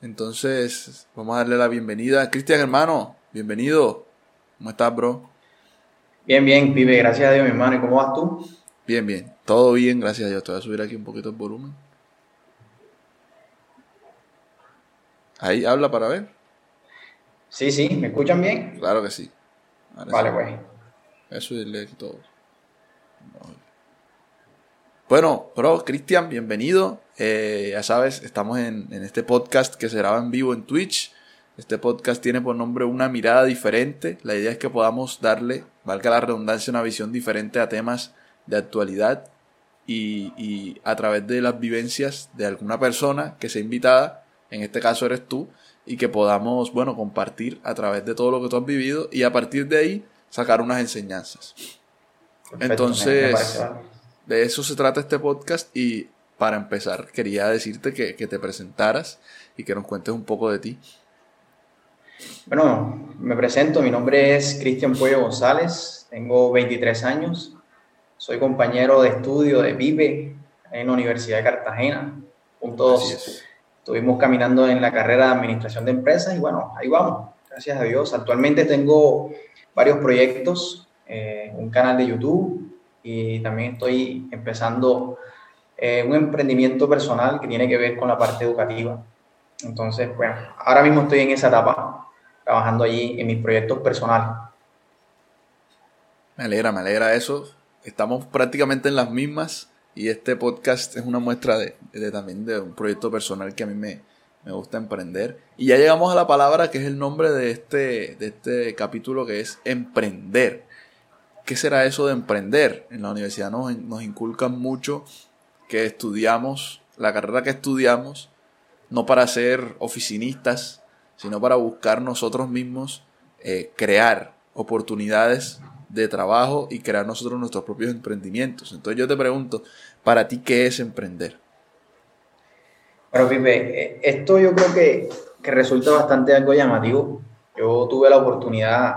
Entonces, vamos a darle la bienvenida. Cristian, hermano, bienvenido. ¿Cómo estás, bro? Bien, bien, pibe, gracias a Dios, mi hermano. ¿Y cómo vas tú? Bien, bien, todo bien, gracias a Dios. Te voy a subir aquí un poquito el volumen. Ahí habla para ver. Sí, sí, ¿me escuchan bien? Claro que sí. Ahora vale, güey. Sí. Voy a subirle aquí todo. Bueno, bro, Cristian, bienvenido. Ya sabes, estamos en este podcast que se graba en vivo en Twitch. Este podcast tiene por nombre Una Mirada Diferente. La idea es que podamos darle, valga la redundancia, una visión diferente a temas de actualidad y a través de las vivencias de alguna persona que sea invitada, en este caso eres tú, y que podamos, bueno, compartir a través de todo lo que tú has vivido y a partir de ahí sacar unas enseñanzas. Perfecto, entonces, de eso se trata este podcast. Y para empezar, quería decirte que te presentaras y que nos cuentes un poco de ti. Bueno, me presento. Mi nombre es Cristian Puello González. Tengo 23 años. Soy compañero de estudio de Pipe en la Universidad de Cartagena. Juntos estuvimos caminando en la carrera de Administración de Empresas y bueno, ahí vamos. Gracias a Dios. Actualmente tengo varios proyectos, un canal de YouTube, y también estoy empezando un emprendimiento personal que tiene que ver con la parte educativa. Entonces, bueno, ahora mismo estoy en esa etapa, trabajando allí en mis proyectos personales. Me alegra eso. Estamos prácticamente en las mismas y este podcast es una muestra de también de un proyecto personal que a mí me gusta emprender. Y ya llegamos a la palabra que es el nombre de este capítulo, que es emprender. ¿Qué será eso de emprender? En la universidad nos inculcan mucho que estudiamos, la carrera que estudiamos, no para ser oficinistas, sino para buscar nosotros mismos crear oportunidades de trabajo y crear nosotros nuestros propios emprendimientos. Entonces yo te pregunto, ¿para ti qué es emprender? Bueno, Pipe, esto yo creo que resulta bastante algo llamativo. Yo tuve la oportunidad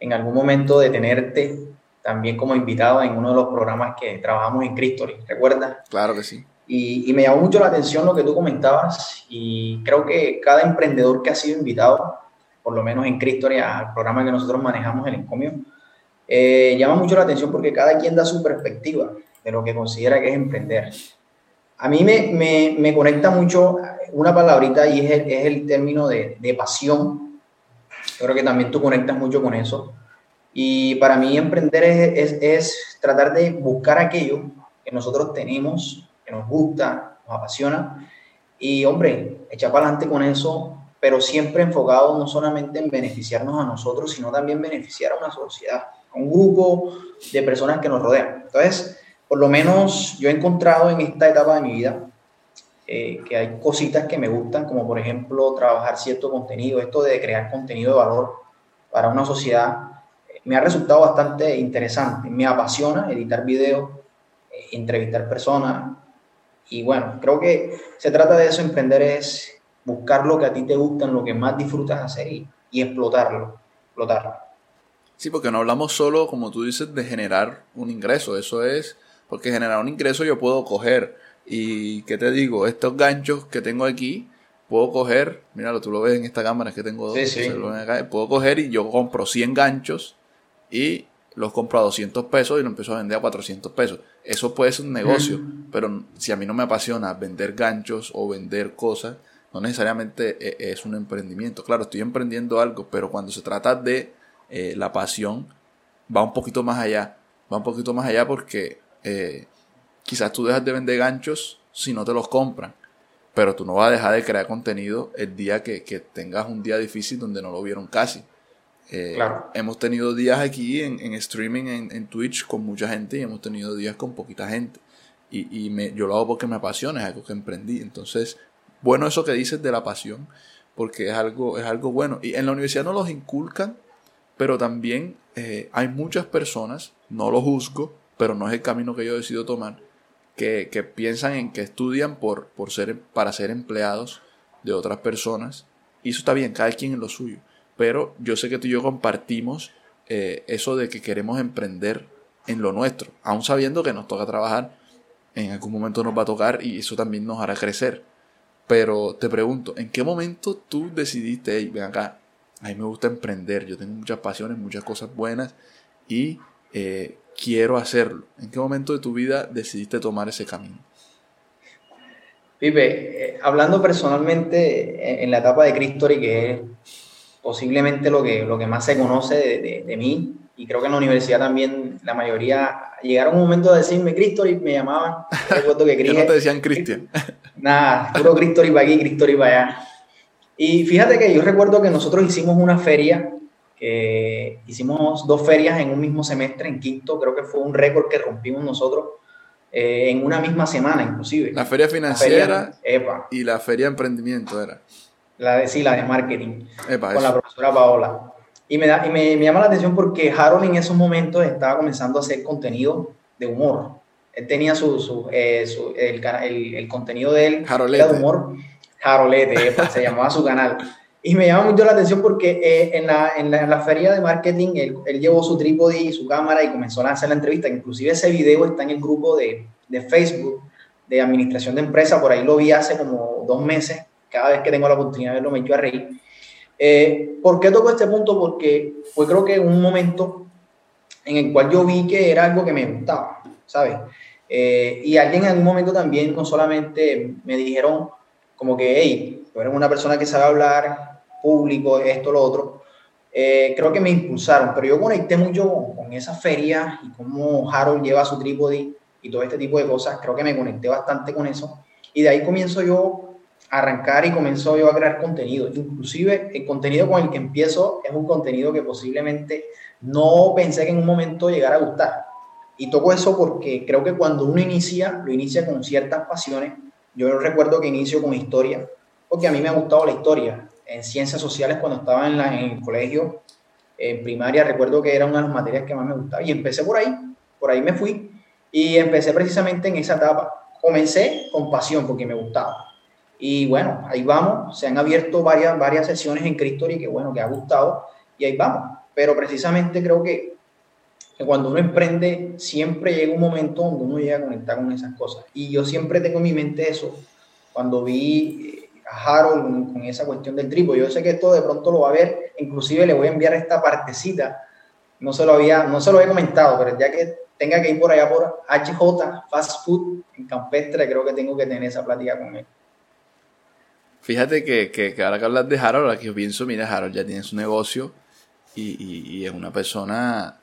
en algún momento de tenerte también como invitado en uno de los programas que trabajamos en Cristory, ¿recuerdas? Claro que sí. Y me llamó mucho la atención lo que tú comentabas, y creo que cada emprendedor que ha sido invitado, por lo menos en Cristory, al programa que nosotros manejamos, el Encomio, llama mucho la atención porque cada quien da su perspectiva de lo que considera que es emprender. A mí me conecta mucho una palabrita, y es el término de pasión. Yo creo que también tú conectas mucho con eso. Y para mí emprender es tratar de buscar aquello que nosotros tenemos, que nos gusta, nos apasiona, y hombre, echar para adelante con eso, pero siempre enfocado no solamente en beneficiarnos a nosotros, sino también beneficiar a una sociedad, a un grupo de personas que nos rodean. Entonces, por lo menos yo he encontrado en esta etapa de mi vida que hay cositas que me gustan, como por ejemplo trabajar cierto contenido, esto de crear contenido de valor para una sociedad. Me ha resultado bastante interesante, me apasiona editar videos, entrevistar personas, y bueno, creo que se trata de eso. Emprender es buscar lo que a ti te gusta, lo que más disfrutas hacer, y explotarlo. Sí, porque no hablamos solo, como tú dices, de generar un ingreso. Eso es, porque generar un ingreso yo puedo coger, y ¿qué te digo? Estos ganchos que tengo aquí, puedo coger, míralo, tú lo ves en esta cámara, es que tengo dos, sí. Puedo coger y yo compro 100 ganchos, y los compro a 200 pesos y lo empiezo a vender a 400 pesos. Eso puede ser un negocio, pero si a mí no me apasiona vender ganchos o vender cosas, no necesariamente es un emprendimiento. Claro, estoy emprendiendo algo, pero cuando se trata de la pasión, va un poquito más allá porque quizás tú dejas de vender ganchos si no te los compran, pero tú no vas a dejar de crear contenido el día que tengas un día difícil donde no lo vieron casi. Claro. Hemos tenido días aquí en streaming, en Twitch, con mucha gente, y hemos tenido días con poquita gente, y yo lo hago porque me apasiona, es algo que emprendí. Entonces, bueno, eso que dices de la pasión, porque es algo bueno, y en la universidad no los inculcan, pero también hay muchas personas, no lo juzgo, pero no es el camino que yo decido tomar, que piensan en que estudian para ser empleados de otras personas, y eso está bien, cada quien en lo suyo. Pero yo sé que tú y yo compartimos eso de que queremos emprender en lo nuestro, aun sabiendo que nos toca trabajar, en algún momento nos va a tocar, y eso también nos hará crecer. Pero te pregunto, ¿en qué momento tú decidiste, hey, ven acá, a mí me gusta emprender, yo tengo muchas pasiones, muchas cosas buenas y quiero hacerlo? ¿En qué momento de tu vida decidiste tomar ese camino? Pipe, hablando personalmente, en la etapa de Cristory, que es posiblemente lo que más se conoce de mí, y creo que en la universidad también la mayoría llegaron un momento a decirme Cristory, me llamaban, recuerdo que Cristian. ¿Qué no te decían Cristian? Nada, puro Cristory para aquí, Cristory para allá. Y fíjate que yo recuerdo que nosotros hicimos una feria, hicimos dos ferias en un mismo semestre, en quinto, creo que fue un récord que rompimos nosotros en una misma semana inclusive. La feria financiera, la feria, y la feria de emprendimiento era. La de marketing, epa, con eso. La profesora Paola. Y me llama la atención porque Harold en esos momentos estaba comenzando a hacer contenido de humor. Él tenía el contenido de él, Haroldete, de humor. Haroldete, se llamaba su canal. Y me llama mucho la atención porque en la feria de marketing él llevó su trípode y su cámara y comenzó a hacer la entrevista. Inclusive ese video está en el grupo de Facebook de Administración de Empresa. Por ahí lo vi hace como 2 meses. Cada vez que tengo la oportunidad de verlo me echo a reír. ¿Por qué toco este punto? Porque fue, creo que, un momento en el cual yo vi que era algo que me gustaba, ¿sabes? Y alguien en algún momento también, no solamente me dijeron como que, hey, tú eres una persona que sabe hablar, público, esto, lo otro. Creo que me impulsaron, pero yo conecté mucho con esa feria y cómo Harold lleva su trípode y todo este tipo de cosas. Creo que me conecté bastante con eso. Y de ahí comienzo yo a arrancar y comenzó yo a crear contenido. Inclusive el contenido con el que empiezo es un contenido que posiblemente no pensé que en un momento llegara a gustar. Y toco eso porque creo que cuando uno inicia, lo inicia con ciertas pasiones. Yo recuerdo que inicio con historia, porque a mí me ha gustado la historia. En ciencias sociales, cuando estaba en el colegio, en primaria, recuerdo que era una de las materias que más me gustaba. Y empecé por ahí me fui. Y empecé precisamente en esa etapa. Comencé con pasión, porque me gustaba. Y bueno, ahí vamos. Se han abierto varias sesiones en Cristory que, bueno, que ha gustado. Y ahí vamos. Pero precisamente creo que cuando uno emprende, siempre llega un momento donde uno llega a conectar con esas cosas. Y yo siempre tengo en mi mente eso. Cuando vi a Harold con esa cuestión del trípode, yo sé que esto de pronto lo va a ver, inclusive le voy a enviar esta partecita, no se lo he comentado, pero ya que tenga que ir por allá por HJ Fast Food en Campestre, creo que tengo que tener esa plática con él. Fíjate que ahora que hablas de Harold, aquí yo pienso, mira, Harold ya tiene su negocio y es una persona...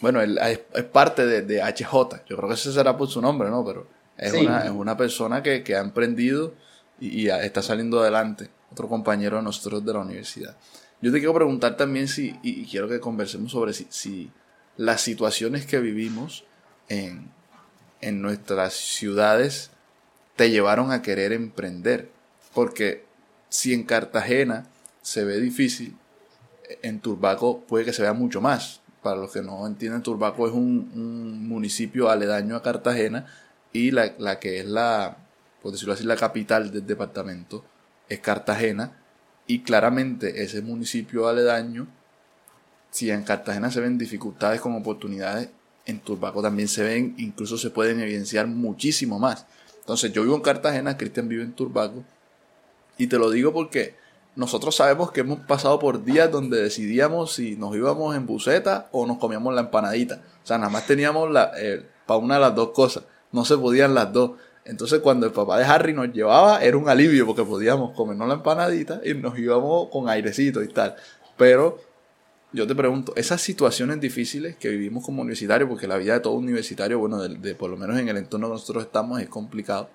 Bueno, él es parte de HJ, yo creo que ese será por su nombre, ¿no? Pero es, sí, es una persona que ha emprendido y está saliendo adelante, otro compañero de nosotros de la universidad. Yo te quiero preguntar también si, y quiero que conversemos sobre si las situaciones que vivimos en nuestras ciudades te llevaron a querer emprender, porque si en Cartagena se ve difícil, en Turbaco puede que se vea mucho más. Para los que no entienden, Turbaco es un municipio aledaño a Cartagena y la que es la, por decirlo así, la capital del departamento es Cartagena, y claramente ese municipio aledaño, si en Cartagena se ven dificultades con oportunidades, en Turbaco también se ven, incluso se pueden evidenciar muchísimo más. Entonces yo vivo en Cartagena, Cristian vive en Turbaco, y te lo digo porque nosotros sabemos que hemos pasado por días donde decidíamos si nos íbamos en buseta o nos comíamos la empanadita. O sea, nada más teníamos para una de las dos cosas. No se podían las dos. Entonces, cuando el papá de Harry nos llevaba, era un alivio porque podíamos comernos la empanadita y nos íbamos con airecito y tal. Pero yo te pregunto, esas situaciones difíciles que vivimos como universitarios, porque la vida de todo universitario, bueno, por lo menos en el entorno que nosotros estamos, es complicado.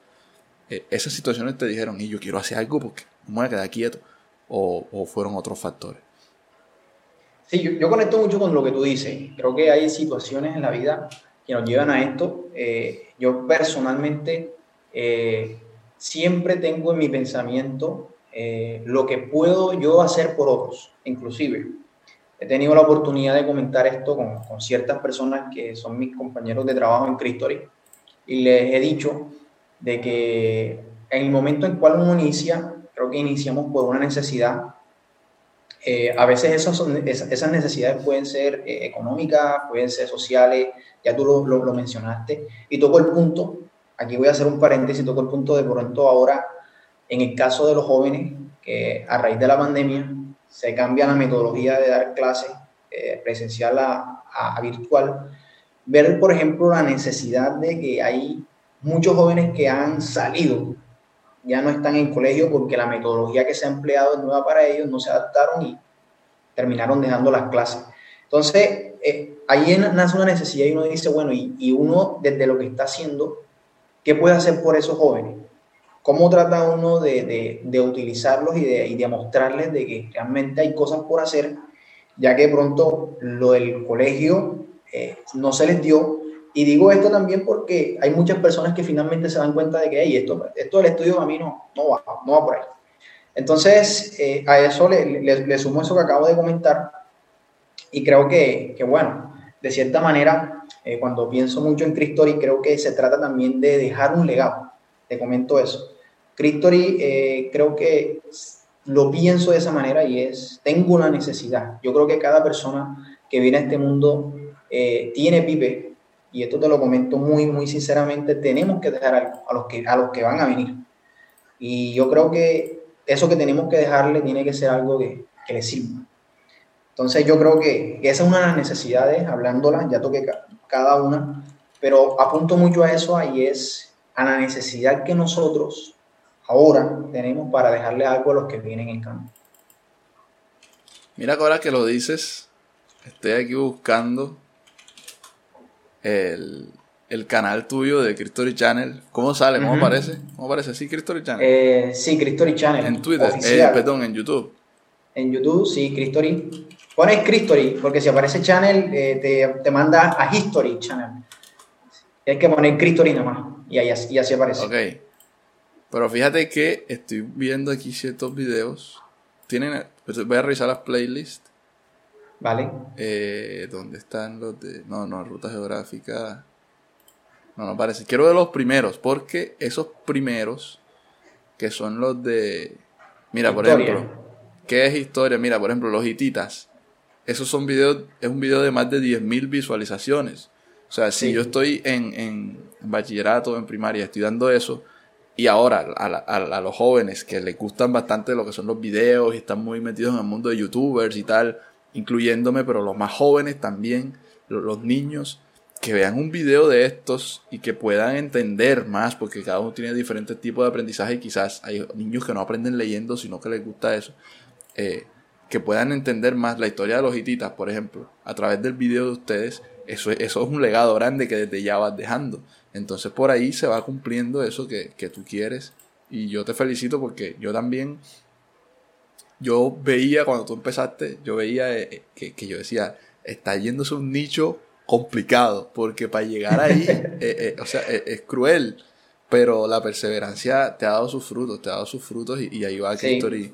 Esas situaciones te dijeron, y yo quiero hacer algo porque no me voy a quedar quieto. ¿O fueron otros factores? Sí, yo conecto mucho con lo que tú dices. Creo que hay situaciones en la vida que nos llevan a esto. Yo personalmente siempre tengo en mi pensamiento lo que puedo yo hacer por otros. Inclusive, he tenido la oportunidad de comentar esto con ciertas personas que son mis compañeros de trabajo en Cristory y les he dicho de que en el momento en cual uno inicia, creo que iniciamos por una necesidad. A veces esas necesidades pueden ser económicas, pueden ser sociales, ya tú lo mencionaste. Y toco el punto, aquí voy a hacer un paréntesis, toco el punto de pronto ahora En el caso de los jóvenes, que a raíz de la pandemia se cambia la metodología de dar clases presencial a virtual, ver, por ejemplo, la necesidad de que hay muchos jóvenes que han salido, ya no están en colegio porque la metodología que se ha empleado es nueva para ellos, no se adaptaron y terminaron dejando las clases. Entonces, ahí nace una necesidad y uno dice, bueno, y uno desde lo que está haciendo, ¿qué puede hacer por esos jóvenes? ¿Cómo trata uno de utilizarlos y de mostrarles de que realmente hay cosas por hacer, ya que pronto lo del colegio no se les dio? Y digo esto también porque hay muchas personas que finalmente se dan cuenta de que hey, esto del estudio a mí no va por ahí. Entonces, a eso le sumo eso que acabo de comentar y creo que bueno, de cierta manera, cuando pienso mucho en Cristory, creo que se trata también de dejar un legado. Te comento eso. Cristory, creo que lo pienso de esa manera y es, tengo una necesidad. Yo creo que cada persona que viene a este mundo tiene pipe. Y esto te lo comento muy, muy sinceramente, tenemos que dejar algo a los que van a venir. Y yo creo que eso que tenemos que dejarle tiene que ser algo que les sirva. Entonces yo creo que esa es una de las necesidades, hablándolas, ya toqué cada una, pero apunto mucho a eso, ahí es a la necesidad que nosotros ahora tenemos para dejarle algo a los que vienen en camino. Mira que ahora que lo dices, estoy aquí buscando el canal tuyo de Cristory Channel. ¿Cómo sale? ¿Cómo aparece? ¿Cómo aparece? ¿Sí, Cristory Channel? Sí, Cristory Channel. En Twitter, perdón, en YouTube. En YouTube, sí, Cristory. Pones Cristory, porque si aparece Channel, te manda a History Channel. Tienes que poner Cristory nada más, y así aparece. Ok. Pero fíjate que estoy viendo aquí ciertos videos. Voy a revisar las playlists. Vale. ¿Dónde están los de...? No, ruta geográfica... No aparece. Quiero ver los primeros, porque esos primeros, que son los de... Mira, historia. Por ejemplo, ¿qué es historia? Mira, por ejemplo, los hititas. Esos son videos... Es un video de más de 10.000 visualizaciones. O sea, sí. Si yo estoy en bachillerato, en primaria, estoy dando eso, y ahora a los jóvenes que les gustan bastante lo que son los videos y están muy metidos en el mundo de youtubers y tal... incluyéndome, pero los más jóvenes también, los niños, que vean un video de estos y que puedan entender más, porque cada uno tiene diferentes tipos de aprendizaje y quizás hay niños que no aprenden leyendo, sino que les gusta eso, que puedan entender más la historia de los hititas, por ejemplo, a través del video de ustedes. Eso es un legado grande que desde ya vas dejando. Entonces por ahí se va cumpliendo eso que tú quieres, y yo te felicito porque yo también... Yo veía, cuando tú empezaste, yo veía que yo decía, está yéndose un nicho complicado, porque para llegar ahí, o sea, es cruel, pero la perseverancia te ha dado sus frutos, y ahí va Cristory, sí.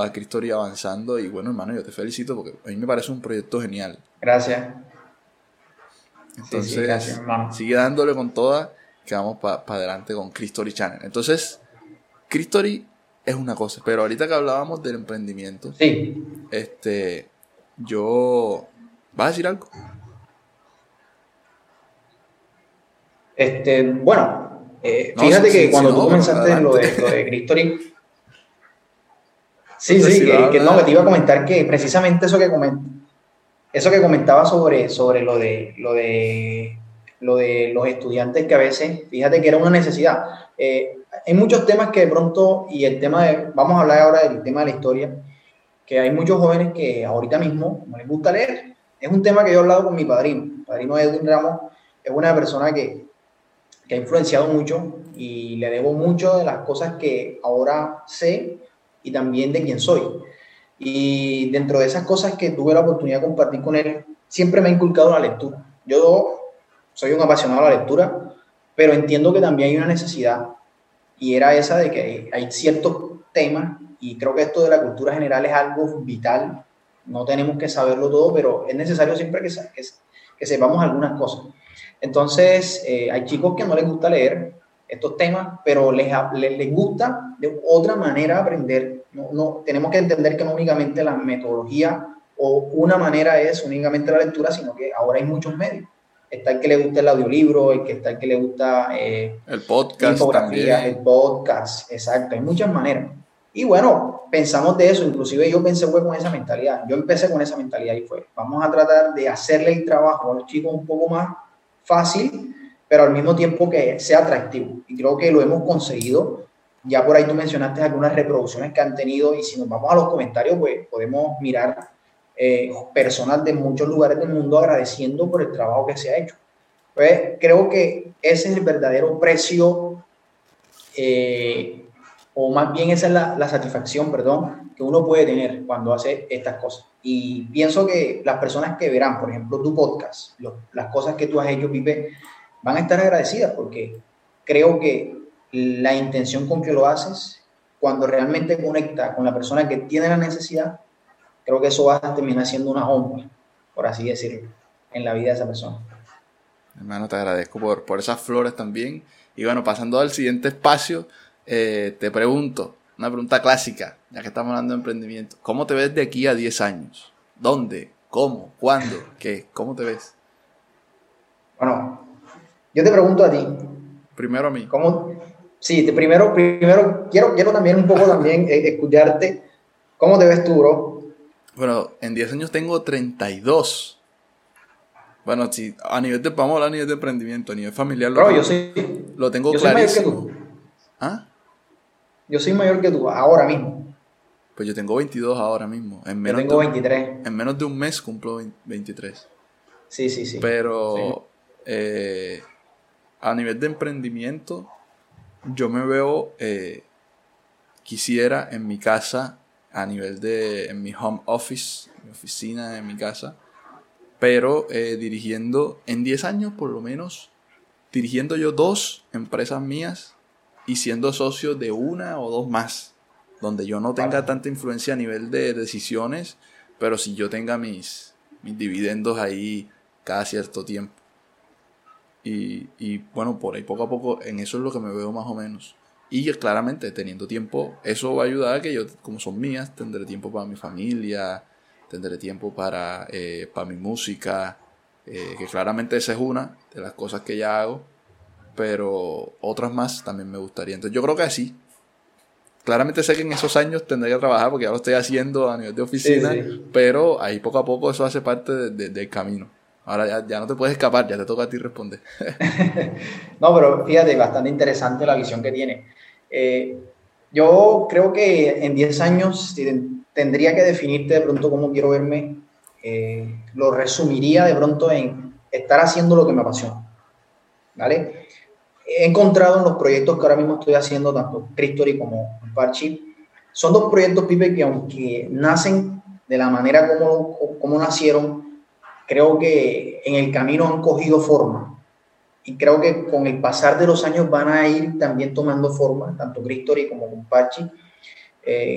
Va Cristory avanzando, y bueno, hermano, yo te felicito, porque a mí me parece un proyecto genial. Gracias. Entonces, sí, gracias, hermano. Sigue dándole con toda, que vamos para adelante con Cristory Channel. Entonces, Cristory es una cosa, pero ahorita que hablábamos del emprendimiento, sí. ¿Vas a decir algo? Fíjate que cuando tú comenzaste lo de Cristory, me te iba a comentar que precisamente eso que comentaba sobre lo de los estudiantes, que a veces, fíjate que era una necesidad. Hay muchos temas que de pronto, y el tema de, vamos a hablar ahora del tema de la historia, que hay muchos jóvenes que ahorita mismo no les gusta leer. Es un tema que yo he hablado con mi padrino. El padrino Edwin Ramos es una persona que ha influenciado mucho, y le debo mucho de las cosas que ahora sé y también de quién soy. Y dentro de esas cosas que tuve la oportunidad de compartir con él, siempre me ha inculcado la lectura. Yo soy un apasionado de la lectura, pero entiendo que también hay una necesidad, y era esa de que hay ciertos temas, y creo que esto de la cultura general es algo vital. No tenemos que saberlo todo, pero es necesario siempre que sepamos algunas cosas. Entonces, hay chicos que no les gusta leer estos temas, pero les gusta de otra manera aprender. No, tenemos que entender que no únicamente la metodología o una manera es únicamente la lectura, sino que ahora hay muchos medios. está el que le gusta el audiolibro, está el que le gusta el podcast, infografía, el podcast, exacto, hay muchas maneras. Y bueno, pensamos de eso, inclusive yo pensé fue con esa mentalidad, yo empecé con esa mentalidad y fue, vamos a tratar de hacerle el trabajo a los chicos un poco más fácil, pero al mismo tiempo que sea atractivo, y creo que lo hemos conseguido. Ya por ahí tú mencionaste algunas reproducciones que han tenido, y si nos vamos a los comentarios, pues podemos mirar personas de muchos lugares del mundo agradeciendo por el trabajo que se ha hecho. Pues creo que ese es el verdadero precio, o más bien esa es la satisfacción, perdón, que uno puede tener cuando hace estas cosas. Y pienso que las personas que verán, por ejemplo, tu podcast, las cosas que tú has hecho, Pipe, van a estar agradecidas, porque creo que la intención con que lo haces, cuando realmente conecta con la persona que tiene la necesidad, creo que eso va a terminar siendo una honra, por así decirlo, en la vida de esa persona. Hermano, te agradezco por esas flores también. Y bueno, pasando al siguiente espacio, te pregunto, una pregunta clásica, ya que estamos hablando de emprendimiento. ¿Cómo te ves de aquí a 10 años? ¿Dónde? ¿Cómo? ¿Cuándo? ¿Qué? ¿Cómo te ves? Bueno, yo te pregunto a ti. Primero a mí. ¿Cómo? Sí, primero quiero también un poco también escucharte. ¿Cómo te ves tú, bro? Bueno, en 10 años tengo 32. Bueno, si a nivel de, vamos a hablar a nivel de emprendimiento, a nivel familiar. Bro, lo tengo clarísimo. Soy mayor que tú. ¿Ah? Yo soy mayor que tú, ahora mismo. Pues yo tengo 22 ahora mismo. Yo tengo 23. En menos de un mes cumplo 23. Sí, sí, sí. Pero sí. A nivel de emprendimiento, yo me veo, quisiera en mi casa, a nivel de, en mi home office, mi oficina en mi casa, pero dirigiendo, en 10 años por lo menos, dirigiendo yo 2 empresas mías y siendo socio de una o dos más, donde yo no tenga tanta influencia a nivel de decisiones, pero si yo tenga mis dividendos ahí cada cierto tiempo. Y bueno, por ahí poco a poco en eso es lo que me veo más o menos, y claramente teniendo tiempo, eso va a ayudar a que yo, como son mías, tendré tiempo para mi familia, tendré tiempo para mi música, que claramente esa es una de las cosas que ya hago, pero otras más también me gustaría. Entonces yo creo que así, claramente sé que en esos años tendré que trabajar porque ya lo estoy haciendo a nivel de oficina, sí. Pero ahí poco a poco eso hace parte del camino. Ahora ya no te puedes escapar, ya te toca a ti responder. No, pero fíjate, bastante interesante la visión que tiene. Yo creo que en 10 años tendría que definirte de pronto cómo quiero verme. Lo resumiría de pronto en estar haciendo lo que me apasiona, ¿vale? He encontrado en los proyectos que ahora mismo estoy haciendo, tanto Cristory como Parchi, son dos proyectos, Pipe, que aunque nacen de la manera como nacieron, creo que en el camino han cogido forma y creo que con el pasar de los años van a ir también tomando forma, tanto Cristory como con Pachi.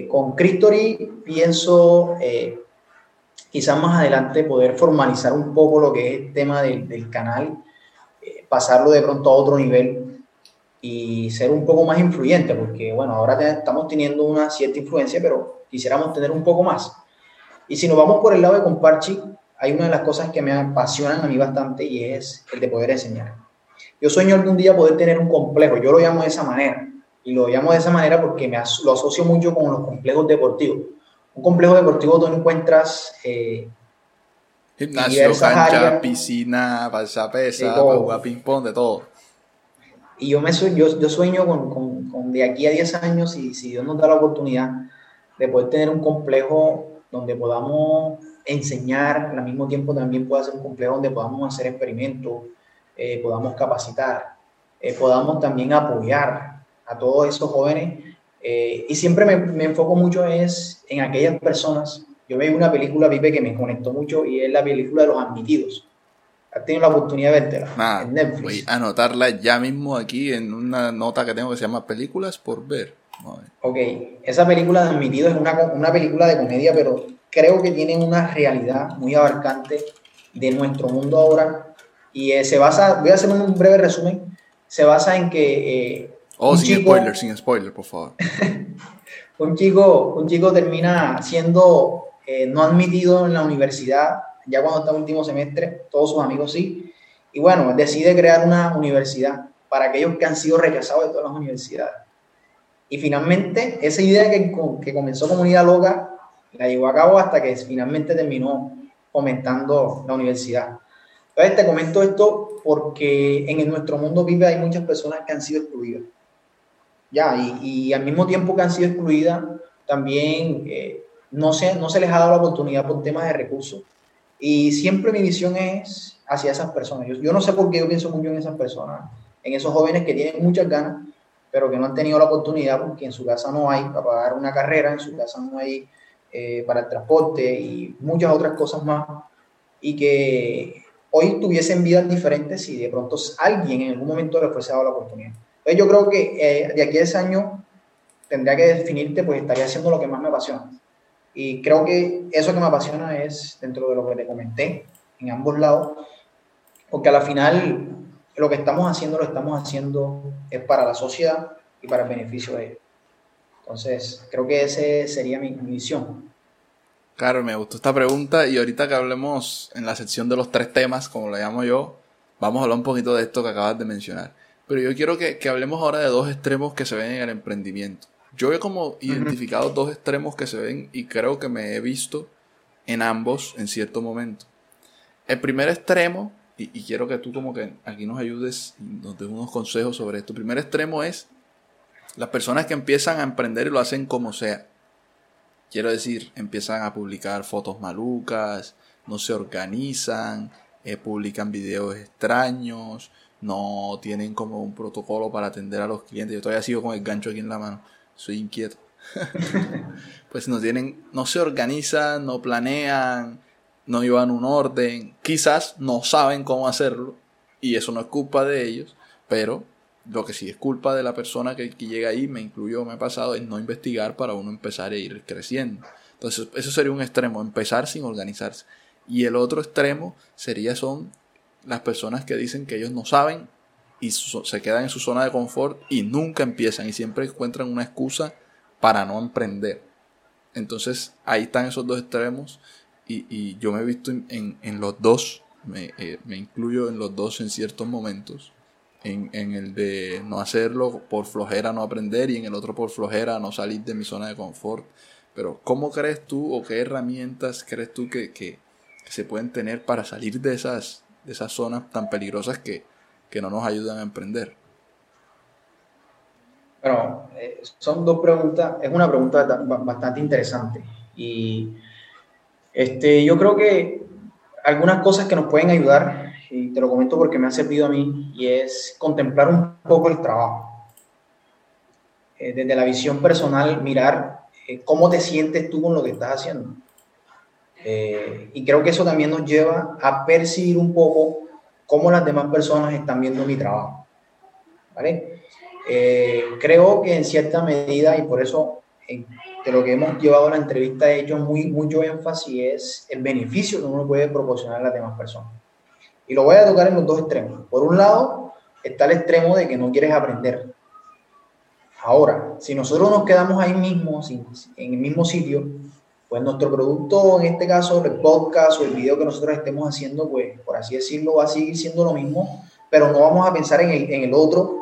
Con Cristory pienso quizás más adelante poder formalizar un poco lo que es el tema del canal, pasarlo de pronto a otro nivel y ser un poco más influyente, porque bueno, ahora estamos teniendo una cierta influencia, pero quisiéramos tener un poco más. Y si nos vamos por el lado de Comparchi, hay una de las cosas que me apasionan a mí bastante y es el de poder enseñar. Yo sueño algún día poder tener un complejo, yo lo llamo de esa manera, y lo llamo de esa manera porque lo asocio mucho con los complejos deportivos. Un complejo deportivo tú encuentras gimnasio, cancha, áreas, piscina, balsapesa, jugar ping pong, de todo. Y yo sueño con de aquí a 10 años, y si Dios nos da la oportunidad de poder tener un complejo donde podamos enseñar, al mismo tiempo también puede ser un complejo donde podamos hacer experimentos, podamos capacitar, podamos también apoyar a todos esos jóvenes, y siempre me enfoco mucho es en aquellas personas. Yo vi una película, Pipe, que me conectó mucho, y es la película de Los Admitidos. ¿Has tenido la oportunidad de vértela en Netflix? Voy a anotarla ya mismo aquí en una nota que tengo que se llama Películas por ver. Ok, esa película de Admitidos es una película de comedia, pero creo que tienen una realidad muy abarcante de nuestro mundo ahora, y se basa, voy a hacer un breve resumen, se basa en que sin spoiler, por favor. un chico termina siendo no admitido en la universidad, ya cuando está en último semestre, todos sus amigos sí, Y bueno, decide crear una universidad para aquellos que han sido rechazados de todas las universidades. Y finalmente, esa idea que comenzó como una idea loca, la llevó a cabo hasta que finalmente terminó fomentando la universidad. Entonces, te comento esto porque en nuestro mundo vive hay muchas personas que han sido excluidas. Ya, y al mismo tiempo que han sido excluidas, también no se les ha dado la oportunidad por temas de recursos. Y siempre mi visión es hacia esas personas. Yo no sé por qué yo pienso mucho en esas personas, en esos jóvenes que tienen muchas ganas, pero que no han tenido la oportunidad porque en su casa no hay para pagar una carrera, en su casa no hay para el transporte y muchas otras cosas más. Y que hoy tuviesen vidas diferentes si de pronto alguien en algún momento les fuese dado la oportunidad. Entonces yo creo que de aquí a ese año tendría que definirte, pues estaría haciendo lo que más me apasiona. Y creo que eso que me apasiona es, dentro de lo que te comenté, en ambos lados, porque a la final lo que estamos haciendo, es para la sociedad y para el beneficio de ellos. Entonces, creo que esa sería mi misión. Claro, me gustó esta pregunta y ahorita que hablemos en la sección de los tres temas, como lo llamo yo, vamos a hablar un poquito de esto que acabas de mencionar. Pero yo quiero que hablemos ahora de dos extremos que se ven en el emprendimiento. Yo he como identificado dos extremos que se ven y creo que me he visto en ambos en cierto momento. El primer extremo, y quiero que tú como que aquí nos ayudes y nos des unos consejos sobre esto. El primer extremo es las personas que empiezan a emprender y lo hacen como sea. Quiero decir, empiezan a publicar fotos malucas, no se organizan, publican videos extraños, no tienen como un protocolo para atender a los clientes. Yo todavía sigo con el gancho aquí en la mano. Soy inquieto. Pues no se organizan, no planean, no llevan un orden. Quizás no saben cómo hacerlo y eso no es culpa de ellos, pero lo que sí es culpa de la persona que llega ahí, me incluyo, me ha pasado, es no investigar para uno empezar a ir creciendo. Entonces eso sería un extremo, empezar sin organizarse. Y el otro extremo son las personas que dicen que ellos no saben y se quedan en su zona de confort y nunca empiezan y siempre encuentran una excusa para no emprender. Entonces ahí están esos dos extremos y yo me he visto en los dos, me incluyo en los dos en ciertos momentos, en el de no hacerlo por flojera no aprender y en el otro por flojera no salir de mi zona de confort. Pero ¿cómo crees tú o qué herramientas crees tú que se pueden tener para salir de esas zonas tan peligrosas que no nos ayudan a emprender? Bueno, son dos preguntas, es una pregunta bastante interesante y yo creo que algunas cosas que nos pueden ayudar, y te lo comento porque me ha servido a mí, y es contemplar un poco el trabajo. Desde la visión personal, mirar cómo te sientes tú con lo que estás haciendo. Y creo que eso también nos lleva a percibir un poco cómo las demás personas están viendo mi trabajo, ¿vale? Creo que en cierta medida, y por eso de lo que hemos llevado a la entrevista he hecho mucho énfasis, es el beneficio que uno puede proporcionar a las demás personas. Y lo voy a tocar en los dos extremos. Por un lado, está el extremo de que no quieres aprender. Ahora, si nosotros nos quedamos ahí mismos, en el mismo sitio, pues nuestro producto, en este caso el podcast o el video que nosotros estemos haciendo, pues por así decirlo, va a seguir siendo lo mismo, pero no vamos a pensar en el otro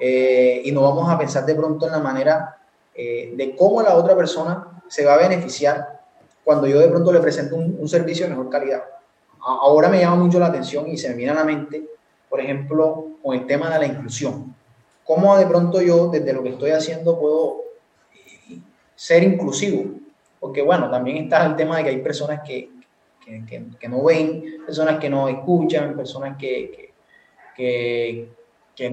y no vamos a pensar de pronto en la manera de cómo la otra persona se va a beneficiar cuando yo de pronto le presento un servicio de mejor calidad. Ahora me llama mucho la atención y se me viene a la mente, por ejemplo, con el tema de la inclusión. ¿Cómo de pronto yo, desde lo que estoy haciendo, puedo ser inclusivo? Porque, bueno, también está el tema de que hay personas que no ven, personas que no escuchan, personas que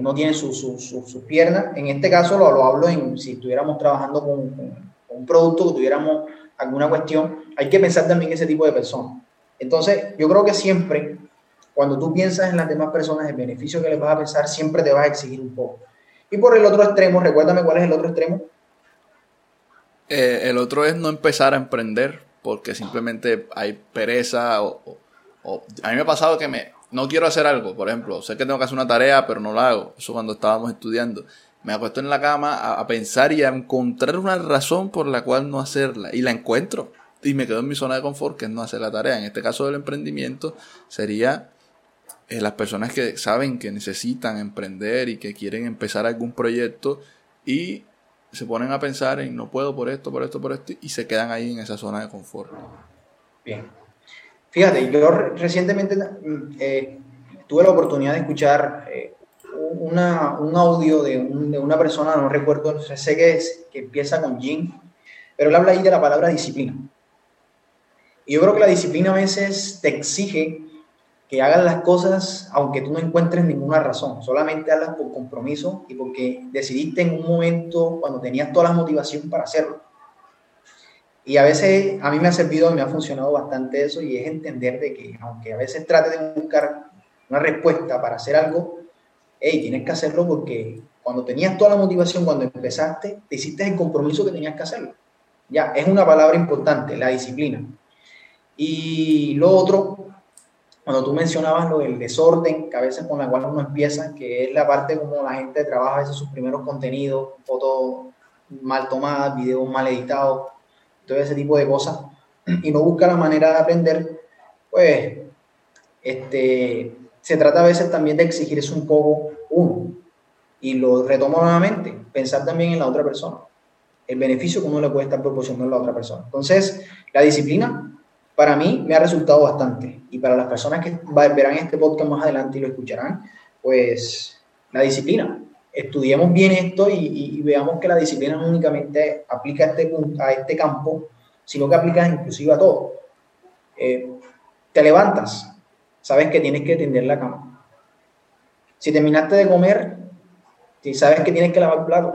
no tienen sus piernas. En este caso lo hablo si estuviéramos trabajando con un producto, que tuviéramos alguna cuestión, hay que pensar también en ese tipo de personas. Entonces, yo creo que siempre, cuando tú piensas en las demás personas, el beneficio que les vas a pensar, siempre te vas a exigir un poco. Y por el otro extremo, recuérdame cuál es el otro extremo. El otro es no empezar a emprender porque simplemente hay pereza a mí me ha pasado que no quiero hacer algo, por ejemplo, sé que tengo que hacer una tarea pero no la hago. Eso cuando estábamos estudiando me acuesto en la cama a pensar y a encontrar una razón por la cual no hacerla y la encuentro y me quedo en mi zona de confort, que es no hacer la tarea. En este caso del emprendimiento sería las personas que saben que necesitan emprender y que quieren empezar algún proyecto y se ponen a pensar en no puedo por esto y se quedan ahí en esa zona de confort. Bien. Fíjate, yo recientemente tuve la oportunidad de escuchar un audio de una persona, no recuerdo, sé que es que empieza con Jim, pero él habla ahí de la palabra disciplina. Y yo creo que la disciplina a veces te exige que hagas las cosas aunque tú no encuentres ninguna razón, solamente hazlas por compromiso y porque decidiste en un momento cuando tenías toda la motivación para hacerlo. Y a veces a mí me ha servido y me ha funcionado bastante eso, y es entender de que aunque a veces trates de buscar una respuesta para hacer algo, tienes que hacerlo porque cuando tenías toda la motivación, cuando empezaste, te hiciste el compromiso que tenías que hacerlo. Ya, es una palabra importante, la disciplina. Y lo otro, cuando tú mencionabas lo del desorden, que a veces con la cual uno empieza, que es la parte como la gente trabaja a veces sus primeros contenidos, fotos mal tomadas, videos mal editados, todo ese tipo de cosas, y no busca la manera de aprender, pues se trata a veces también de exigirse un poco uno. Y lo retomo nuevamente, pensar también en la otra persona, el beneficio que uno le puede estar proporcionando a la otra persona. Entonces, la disciplina, para mí me ha resultado bastante, y para las personas que verán este podcast más adelante y lo escucharán, pues la disciplina. Estudiemos bien esto y veamos que la disciplina no únicamente aplica a este campo, sino que aplica inclusive a todo. Te levantas, sabes que tienes que tender la cama. Si terminaste de comer, sabes que tienes que lavar el plato.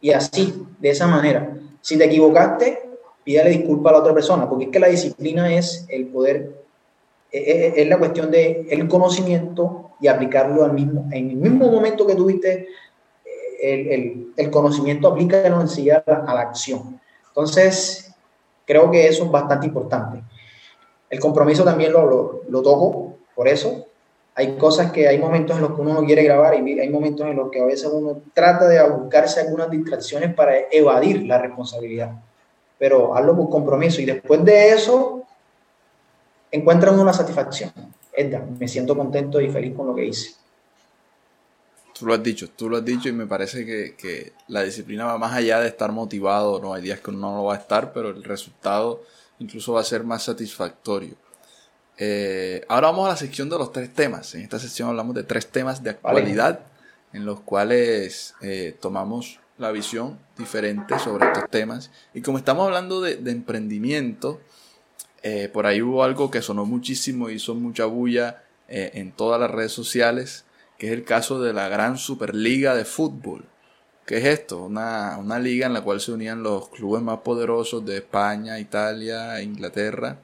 Y así, de esa manera. Si te equivocaste, pídale disculpa a la otra persona, porque es que la disciplina es el poder, es la cuestión del conocimiento y aplicarlo en el mismo momento que tuviste el conocimiento, aplícalo enseguida a la acción. Entonces, creo que eso es bastante importante. El compromiso también lo toco, por eso. Hay cosas que hay momentos en los que uno no quiere grabar, y hay momentos en los que a veces uno trata de buscarse algunas distracciones para evadir la responsabilidad. Pero hazlo por compromiso, y después de eso encuentra uno la satisfacción. Me siento contento y feliz con lo que hice. Tú lo has dicho y me parece que la disciplina va más allá de estar motivado, ¿no? Hay días que uno no lo va a estar, pero el resultado incluso va a ser más satisfactorio. Ahora vamos a la sección de los tres temas. En esta sección hablamos de tres temas de actualidad, en los cuales tomamos la visión diferente sobre estos temas. Y como estamos hablando de emprendimiento, por ahí hubo algo que sonó muchísimo, hizo mucha bulla en todas las redes sociales, que es el caso de la gran Superliga de Fútbol. ¿Qué es esto? Una liga en la cual se unían los clubes más poderosos de España, Italia, Inglaterra,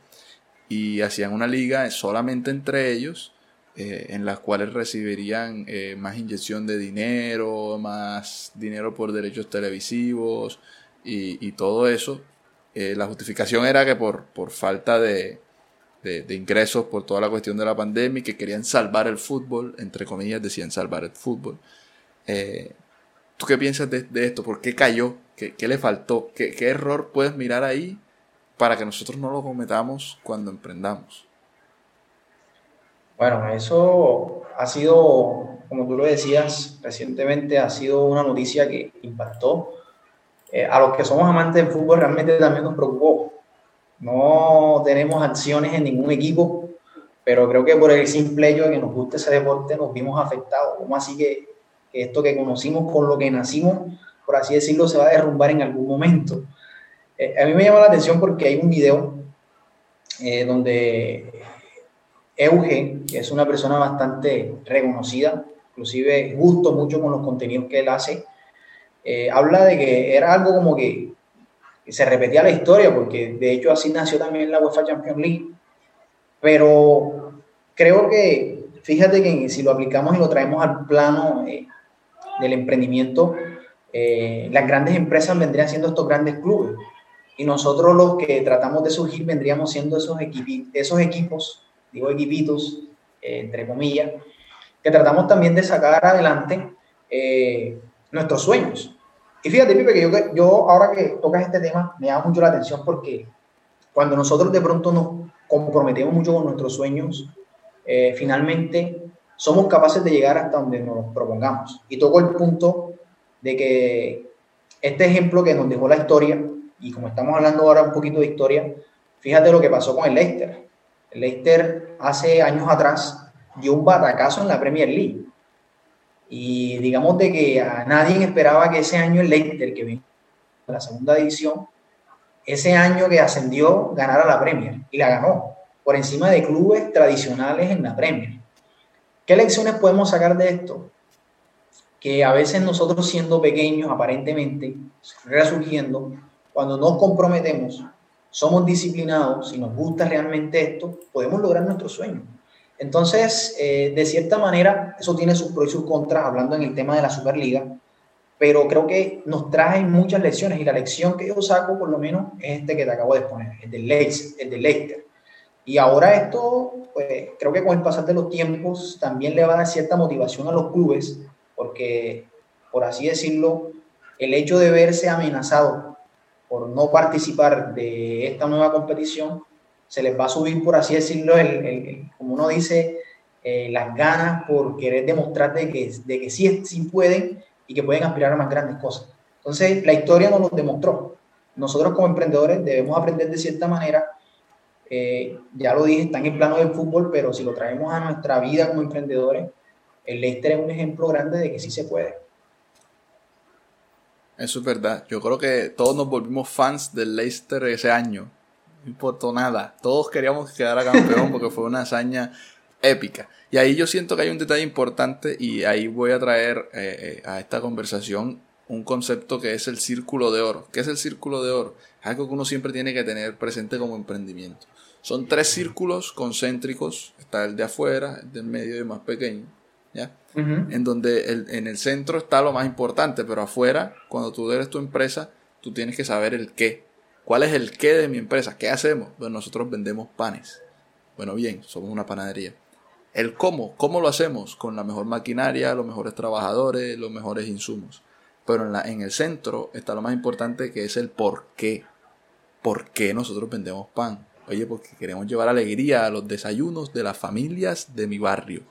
y hacían una liga solamente entre ellos, en las cuales recibirían más inyección de dinero, más dinero por derechos televisivos y todo eso. La justificación era que por falta de ingresos, por toda la cuestión de la pandemia, que querían salvar el fútbol, entre comillas decían salvar el fútbol. ¿Tú qué piensas de esto? ¿Por qué cayó? ¿Qué le faltó? ¿Qué error puedes mirar ahí para que nosotros no lo cometamos cuando emprendamos? Bueno, eso ha sido, como tú lo decías, recientemente ha sido una noticia que impactó. A los que somos amantes del fútbol realmente también nos preocupó. No tenemos acciones en ningún equipo, pero creo que por el simple hecho de que nos guste ese deporte nos vimos afectados. ¿Cómo así que esto que conocimos, con lo que nacimos, por así decirlo, se va a derrumbar en algún momento? A mí me llama la atención porque hay un video donde Eugen, que es una persona bastante reconocida, inclusive gusto mucho con los contenidos que él hace, habla de que era algo como que se repetía la historia, porque de hecho así nació también la UEFA Champions League. Pero creo que, fíjate que si lo aplicamos y lo traemos al plano del emprendimiento, las grandes empresas vendrían siendo estos grandes clubes, y nosotros los que tratamos de surgir vendríamos siendo esos equipos, digo equipitos, entre comillas, que tratamos también de sacar adelante nuestros sueños. Y fíjate, Pipe, que yo ahora que tocas este tema, me llama mucho la atención, porque cuando nosotros de pronto nos comprometemos mucho con nuestros sueños, finalmente somos capaces de llegar hasta donde nos propongamos. Y toco el punto de que este ejemplo que nos dejó la historia, y como estamos hablando ahora un poquito de historia, fíjate lo que pasó con el Leicester. El Leicester hace años atrás dio un batacazo en la Premier League. Y digamos de que a nadie esperaba que ese año el Leicester, que vino a la segunda división, ese año que ascendió, ganara la Premier. Y la ganó, por encima de clubes tradicionales en la Premier. ¿Qué lecciones podemos sacar de esto? Que a veces nosotros, siendo pequeños, aparentemente, resurgiendo, cuando nos comprometemos, somos disciplinados, si nos gusta realmente esto, podemos lograr nuestro sueño. Entonces, de cierta manera, eso tiene sus pros y sus contras, hablando en el tema de la Superliga, pero creo que nos trae muchas lecciones, y la lección que yo saco, por lo menos, es este que te acabo de exponer, el del Leicester. Y ahora esto, pues, creo que con el pasar de los tiempos, también le va a dar cierta motivación a los clubes, porque, por así decirlo, el hecho de verse amenazado por no participar de esta nueva competición, se les va a subir, por así decirlo, como uno dice, las ganas por querer demostrar de que sí pueden y que pueden aspirar a más grandes cosas. Entonces, la historia nos lo demostró. Nosotros como emprendedores debemos aprender de cierta manera, ya lo dije, están en plano del fútbol, pero si lo traemos a nuestra vida como emprendedores, el Leicester es un ejemplo grande de que sí se puede. Eso es verdad. Yo creo que todos nos volvimos fans del Leicester ese año. No importó nada. Todos queríamos que quedara campeón porque fue una hazaña épica. Y ahí yo siento que hay un detalle importante, y ahí voy a traer a esta conversación un concepto que es el círculo de oro. ¿Qué es el círculo de oro? Es algo que uno siempre tiene que tener presente como emprendimiento. Son 3 círculos concéntricos. Está el de afuera, el del medio y el más pequeño, ¿ya? Uh-huh. En donde en el centro está lo más importante, pero afuera, cuando tú eres tu empresa, tú tienes que saber el qué. ¿Cuál es el qué de mi empresa? ¿Qué hacemos? Bueno, nosotros vendemos panes. Bueno, bien, somos una panadería. ¿El cómo? ¿Cómo lo hacemos? Con la mejor maquinaria, los mejores trabajadores, los mejores insumos. Pero en el centro está lo más importante, que es el por qué. ¿Por qué nosotros vendemos pan? Oye, porque queremos llevar alegría a los desayunos de las familias de mi barrio.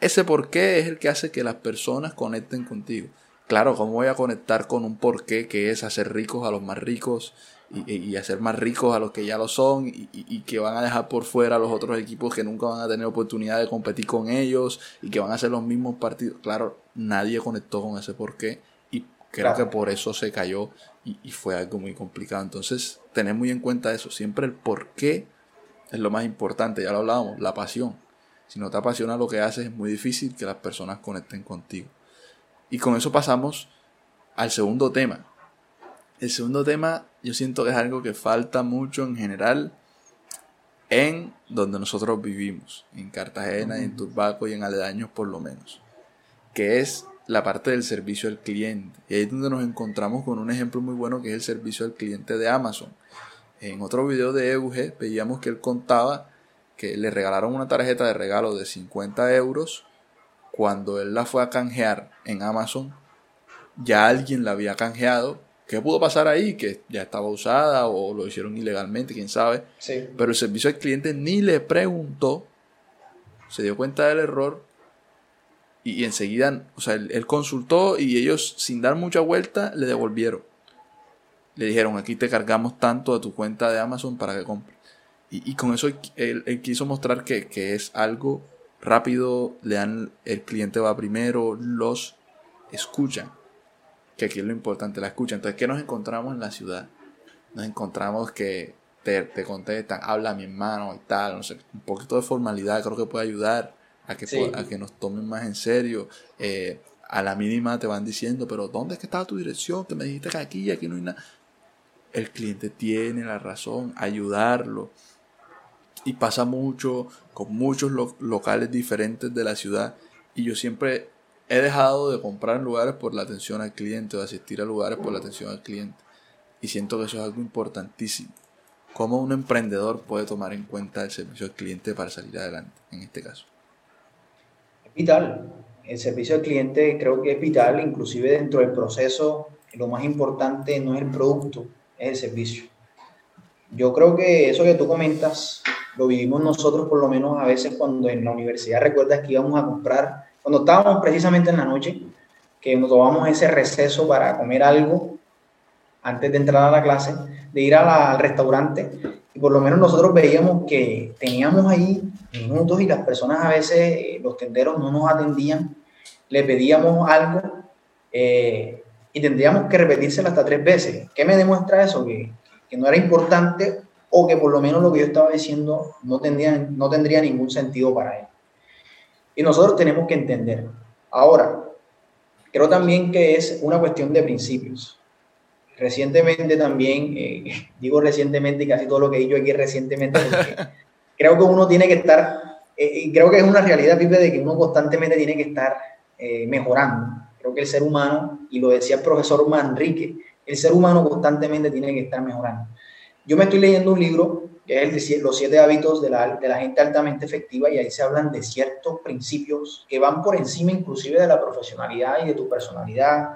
Ese por qué es el que hace que las personas conecten contigo. Claro, ¿cómo voy a conectar con un por qué que es hacer ricos a los más ricos? Y hacer más ricos a los que ya lo son y que van a dejar por fuera a los otros equipos que nunca van a tener oportunidad de competir con ellos y que van a hacer los mismos partidos. Claro, nadie conectó con ese porqué y creo que por eso se cayó y fue algo muy complicado. Entonces, tener muy en cuenta eso. Siempre el porqué es lo más importante. Ya lo hablábamos, la pasión. Si no te apasiona lo que haces, es muy difícil que las personas conecten contigo. Y con eso pasamos al segundo tema. El segundo tema, yo siento que es algo que falta mucho en general en donde nosotros vivimos, en Cartagena, en Turbaco y en aledaños por lo menos, que es la parte del servicio al cliente. Y ahí es donde nos encontramos con un ejemplo muy bueno, que es el servicio al cliente de Amazon. En otro video de Eugen veíamos que él contaba que le regalaron una tarjeta de regalo de 50 euros. Cuando él la fue a canjear en Amazon, ya alguien la había canjeado. ¿Qué pudo pasar ahí? Que ya estaba usada o lo hicieron ilegalmente, quién sabe. Sí. Pero el servicio al cliente ni le preguntó, se dio cuenta del error y enseguida, o sea, él consultó y ellos, sin dar mucha vuelta, le devolvieron. Le dijeron, aquí te cargamos tanto de tu cuenta de Amazon para que compres. Y con eso él quiso mostrar que es algo rápido, el cliente va primero, los escuchan. Que aquí es lo importante, la escucha. Entonces, ¿qué nos encontramos en la ciudad? Nos encontramos que te contestan, habla mi hermano y tal, no sé, un poquito de formalidad creo que puede ayudar a que nos tomen más en serio. A la mínima te van diciendo, pero ¿dónde es que estaba tu dirección? Te me dijiste que aquí y aquí no hay nada. El cliente tiene la razón, ayudarlo. Y pasa mucho, con muchos locales diferentes de la ciudad. Y yo siempre he dejado de comprar en lugares por la atención al cliente o de asistir a lugares por la atención al cliente. Y siento que eso es algo importantísimo. ¿Cómo un emprendedor puede tomar en cuenta el servicio al cliente para salir adelante en este caso? Es vital. El servicio al cliente creo que es vital. Inclusive dentro del proceso, lo más importante no es el producto, es el servicio. Yo creo que eso que tú comentas lo vivimos nosotros, por lo menos a veces cuando en la universidad, recuerdas que íbamos a comprar, cuando estábamos precisamente en la noche, que nos tomábamos ese receso para comer algo antes de entrar a la clase, de ir al restaurante, y por lo menos nosotros veíamos que teníamos ahí minutos y las personas a veces, los tenderos no nos atendían, le pedíamos algo y tendríamos que repetírselo hasta 3 veces. ¿Qué me demuestra eso? Que no era importante, o que por lo menos lo que yo estaba diciendo no tendría ningún sentido para él. Y nosotros tenemos que entender. Ahora, creo también que es una cuestión de principios. Recientemente también, digo recientemente y casi todo lo que he dicho aquí recientemente, creo que uno tiene que estar, y creo que es una realidad, Pipe, de que uno constantemente tiene que estar mejorando. Creo que el ser humano, y lo decía el profesor Manrique, el ser humano constantemente tiene que estar mejorando. Yo me estoy leyendo un libro, que es el de los 7 hábitos de la gente altamente efectiva, y ahí se hablan de ciertos principios que van por encima inclusive de la profesionalidad y de tu personalidad,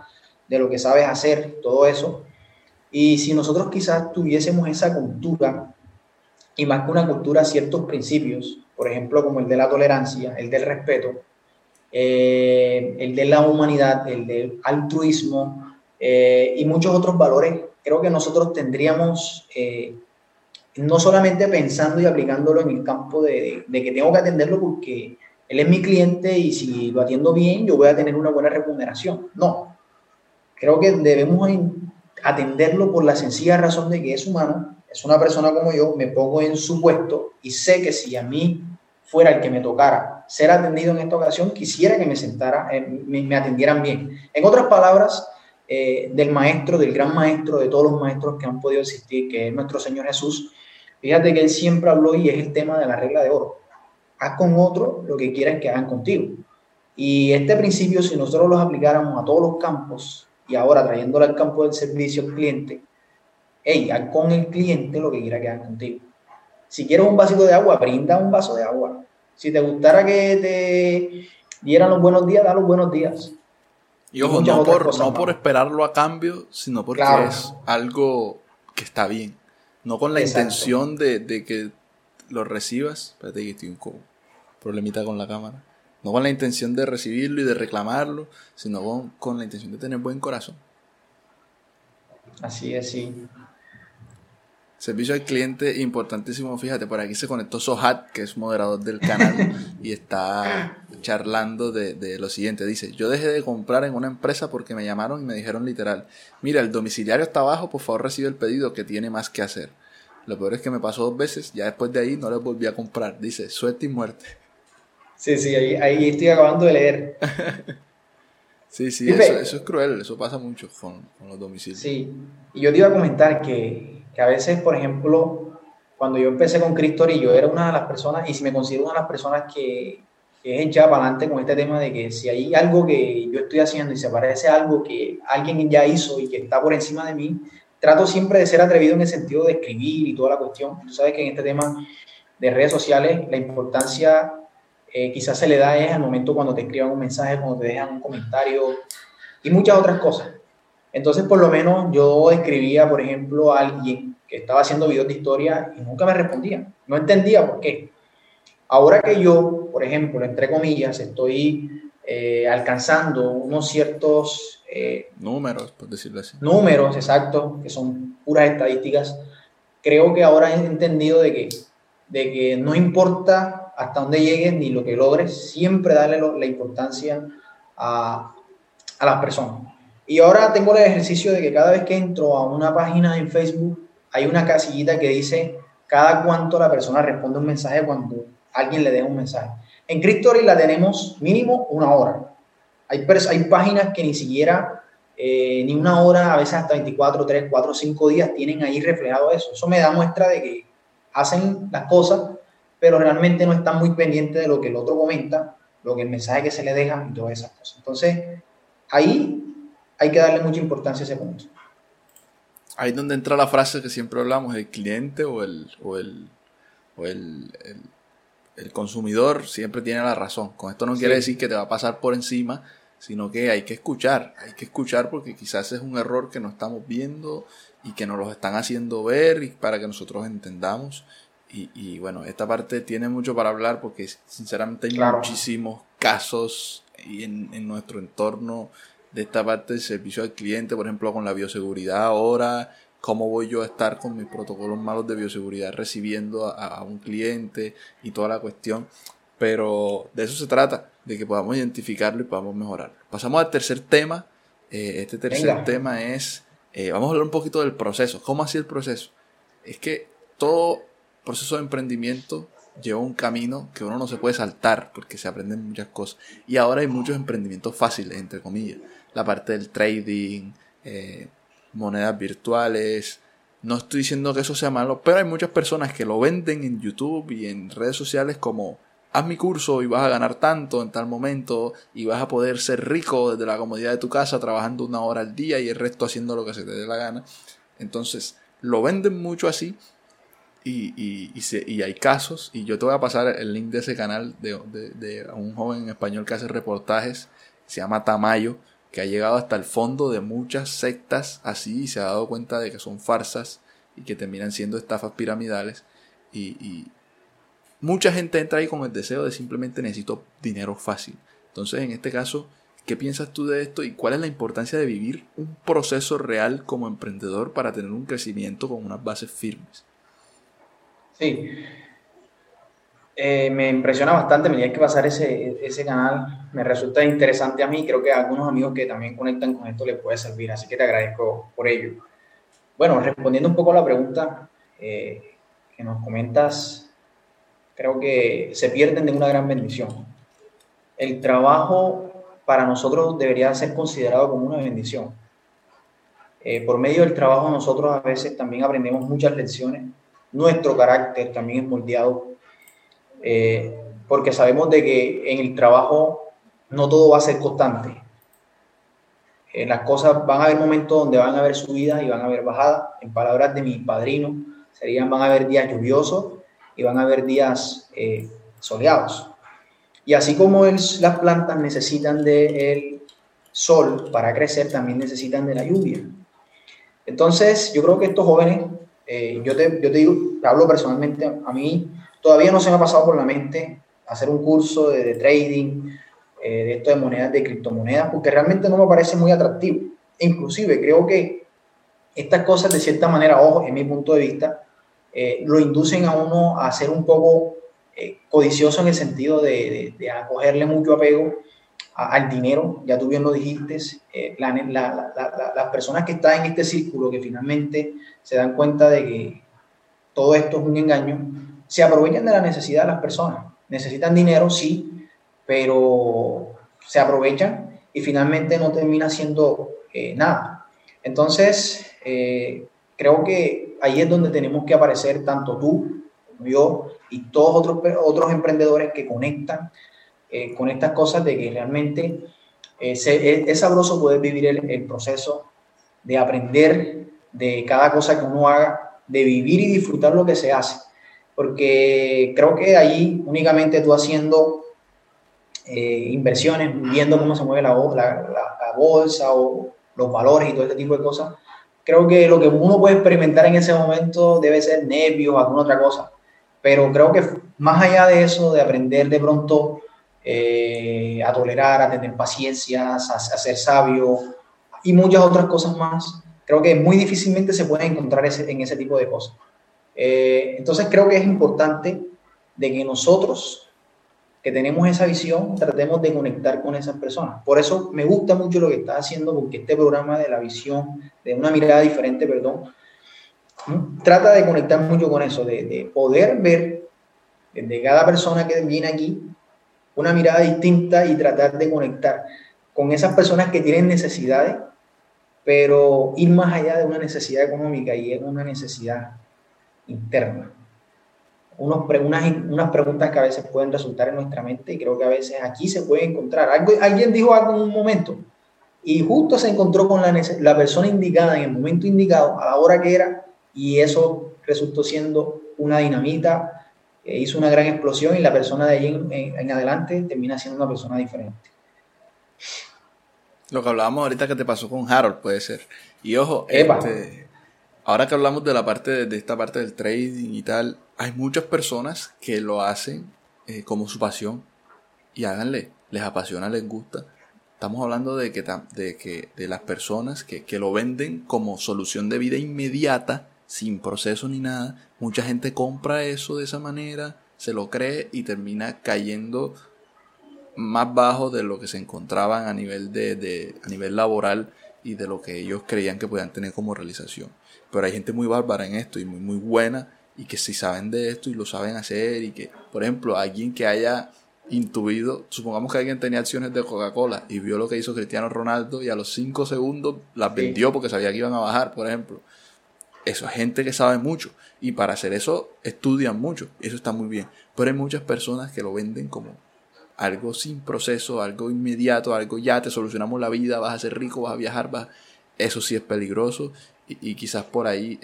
de lo que sabes hacer, todo eso. Y si nosotros quizás tuviésemos esa cultura, y más que una cultura, ciertos principios, por ejemplo, como el de la tolerancia, el del respeto, el de la humanidad, el del altruismo y muchos otros valores, creo que nosotros tendríamos, no solamente pensando y aplicándolo en el campo de que tengo que atenderlo porque él es mi cliente y si lo atiendo bien yo voy a tener una buena remuneración. No, creo que debemos atenderlo por la sencilla razón de que es humano, es una persona como yo, me pongo en su puesto y sé que si a mí fuera el que me tocara ser atendido en esta ocasión, quisiera que me atendieran bien. En otras palabras, del maestro, del gran maestro, de todos los maestros que han podido existir, que es nuestro Señor Jesús, fíjate que él siempre habló, y es el tema de la regla de oro: haz con otro lo que quieran que hagan contigo. Y este principio, si nosotros los aplicáramos a todos los campos, y ahora trayéndolo al campo del servicio al cliente, haz con el cliente lo que quiera que hagan contigo. Si quieres un vasito de agua, brinda un vaso de agua. Si te gustara que te dieran los buenos días, da los buenos días. Y ojo, no por esperarlo a cambio, sino porque claro, es algo que está bien. No con la intención de que lo recibas. Espérate que estoy un problemita con la cámara. No con la intención de recibirlo y de reclamarlo, sino con la intención de tener buen corazón. Así es, sí. Servicio al cliente, importantísimo. Fíjate, por aquí se conectó Sohat, que es moderador del canal, y está charlando de lo siguiente. Dice, yo dejé de comprar en una empresa porque me llamaron y me dijeron literal, mira, el domiciliario está abajo, por favor recibe el pedido que tiene más que hacer. Lo peor es que me pasó 2 veces, ya después de ahí no les volví a comprar. Dice, suerte y muerte. Sí, sí, ahí estoy acabando de leer. sí, eso es cruel, eso pasa mucho con los domicilios. Sí, y yo te iba a comentar que a veces, por ejemplo, cuando yo empecé con Cristory, yo era una de las personas, y si me considero una de las personas que es echada para adelante con este tema de que si hay algo que yo estoy haciendo y se parece a algo que alguien ya hizo y que está por encima de mí, trato siempre de ser atrevido en el sentido de escribir y toda la cuestión. Tú sabes que en este tema de redes sociales, la importancia quizás se le da es al momento cuando te escriban un mensaje, cuando te dejan un comentario y muchas otras cosas. Entonces, por lo menos, yo escribía, por ejemplo, a alguien que estaba haciendo videos de historia y nunca me respondía. No entendía por qué. Ahora que yo, por ejemplo, entre comillas, estoy alcanzando unos ciertos... números, por decirlo así. Números, exacto, que son puras estadísticas. Creo que ahora he entendido de que no importa hasta dónde llegues ni lo que logres, siempre darle la importancia a las personas. Y ahora tengo el ejercicio de que cada vez que entro a una página en Facebook hay una casillita que dice cada cuánto la persona responde un mensaje cuando alguien le deja un mensaje. En Cristory la tenemos mínimo 1 hora. Hay páginas que ni siquiera ni 1 hora, a veces hasta 24, 3, 4, 5 días tienen ahí reflejado eso. Eso me da muestra de que hacen las cosas, pero realmente no están muy pendientes de lo que el otro comenta, lo que el mensaje que se le deja y todas esas cosas. Entonces, ahí hay que darle mucha importancia a ese punto. Ahí es donde entra la frase que siempre hablamos, el cliente o el consumidor siempre tiene la razón. Con esto no quiere decir que te va a pasar por encima, sino que hay que escuchar porque quizás es un error que no estamos viendo y que nos lo están haciendo ver y para que nosotros entendamos Y bueno, esta parte tiene mucho para hablar porque sinceramente hay muchísimos casos y en nuestro entorno de esta parte del servicio al cliente, por ejemplo con la bioseguridad ahora. ¿Cómo voy yo a estar con mis protocolos malos de bioseguridad recibiendo a un cliente y toda la cuestión? Pero de eso se trata, de que podamos identificarlo y podamos mejorarlo. Pasamos al tercer tema. Este tercer tema es, vamos a hablar un poquito del proceso. ¿Cómo ha sido el proceso? Es que todo proceso de emprendimiento lleva un camino que uno no se puede saltar porque se aprenden muchas cosas. Y ahora hay muchos emprendimientos fáciles, entre comillas. La parte del trading, monedas virtuales. No estoy diciendo que eso sea malo, pero hay muchas personas que lo venden en YouTube y en redes sociales como haz mi curso y vas a ganar tanto en tal momento y vas a poder ser rico desde la comodidad de tu casa trabajando 1 hora al día y el resto haciendo lo que se te dé la gana. Entonces lo venden mucho así y hay casos, y yo te voy a pasar el link de ese canal de un joven en español que hace reportajes, se llama Tamayo, que ha llegado hasta el fondo de muchas sectas así y se ha dado cuenta de que son farsas y que terminan siendo estafas piramidales. Y mucha gente entra ahí con el deseo de simplemente necesito dinero fácil. Entonces, en este caso, ¿qué piensas tú de esto y cuál es la importancia de vivir un proceso real como emprendedor para tener un crecimiento con unas bases firmes? Sí, me impresiona bastante, me tiene que pasar ese canal, me resulta interesante a mí, creo que a algunos amigos que también conectan con esto les puede servir, así que te agradezco por ello. Bueno, respondiendo un poco a la pregunta que nos comentas, creo que se pierden de una gran bendición. El trabajo para nosotros debería ser considerado como una bendición. Por medio del trabajo nosotros a veces también aprendemos muchas lecciones, nuestro carácter también es moldeado. Porque sabemos de que en el trabajo no todo va a ser constante. Las cosas van a haber momentos donde van a haber subidas y van a haber bajadas. En palabras de mi padrino, serían van a haber días lluviosos y van a haber días soleados. Y así como las plantas necesitan del sol para crecer, también necesitan de la lluvia. Entonces, yo creo que estos jóvenes, yo te digo, te hablo personalmente a mí. Todavía no se me ha pasado por la mente hacer un curso de trading, de esto de monedas, de criptomonedas, porque realmente no me parece muy atractivo. Inclusive creo que estas cosas de cierta manera, ojo, en mi punto de vista, lo inducen a uno a ser un poco codicioso en el sentido de acogerle mucho apego al dinero. Ya tú bien lo dijiste, las personas que están en este círculo que finalmente se dan cuenta de que todo esto es un engaño, se aprovechan de la necesidad de las personas. Necesitan dinero, sí, pero se aprovechan y finalmente no termina siendo nada. Entonces, creo que ahí es donde tenemos que aparecer tanto tú, yo y todos otros emprendedores que conectan con estas cosas de que realmente es sabroso poder vivir el proceso de aprender de cada cosa que uno haga, de vivir y disfrutar lo que se hace. Porque creo que ahí únicamente tú haciendo inversiones, viendo cómo se mueve la bolsa o los valores y todo este tipo de cosas, creo que lo que uno puede experimentar en ese momento debe ser nervios o alguna otra cosa. Pero creo que más allá de eso, de aprender de pronto a tolerar, a tener paciencia, a ser sabio y muchas otras cosas más, creo que muy difícilmente se puede encontrar en ese tipo de cosas. Entonces creo que es importante de que nosotros que tenemos esa visión tratemos de conectar con esas personas. Por eso me gusta mucho lo que estás haciendo, porque este programa de la visión de una mirada diferente, perdón, trata de conectar mucho con eso, de poder ver desde cada persona que viene aquí una mirada distinta y tratar de conectar con esas personas que tienen necesidades, pero ir más allá de una necesidad económica y es una necesidad interna. Unas preguntas que a veces pueden resultar en nuestra mente y creo que a veces aquí se puede encontrar. Alguien dijo algo en un momento y justo se encontró con la persona indicada en el momento indicado, a la hora que era, y eso resultó siendo una dinamita, hizo una gran explosión y la persona de ahí en adelante termina siendo una persona diferente. Lo que hablábamos ahorita que te pasó con Harold puede ser. Y ojo, Ahora que hablamos de la parte de esta parte del trading y tal, hay muchas personas que lo hacen como su pasión, y háganle, les apasiona, les gusta. Estamos hablando de las personas que lo venden como solución de vida inmediata, sin proceso ni nada. Mucha gente compra eso de esa manera, se lo cree y termina cayendo más bajo de lo que se encontraban a nivel a nivel laboral y de lo que ellos creían que podían tener como realización. Pero hay gente muy bárbara en esto y muy, muy buena, y que si saben de esto y lo saben hacer, y que, por ejemplo, alguien que haya intuido, supongamos que alguien tenía acciones de Coca-Cola y vio lo que hizo Cristiano Ronaldo y a los 5 segundos las vendió porque sabía que iban a bajar, por ejemplo. Eso es gente que sabe mucho, y para hacer eso estudian mucho, eso está muy bien. Pero hay muchas personas que lo venden como algo sin proceso, algo inmediato, algo ya te solucionamos la vida, vas a ser rico, vas a viajar, eso sí es peligroso, y quizás por ahí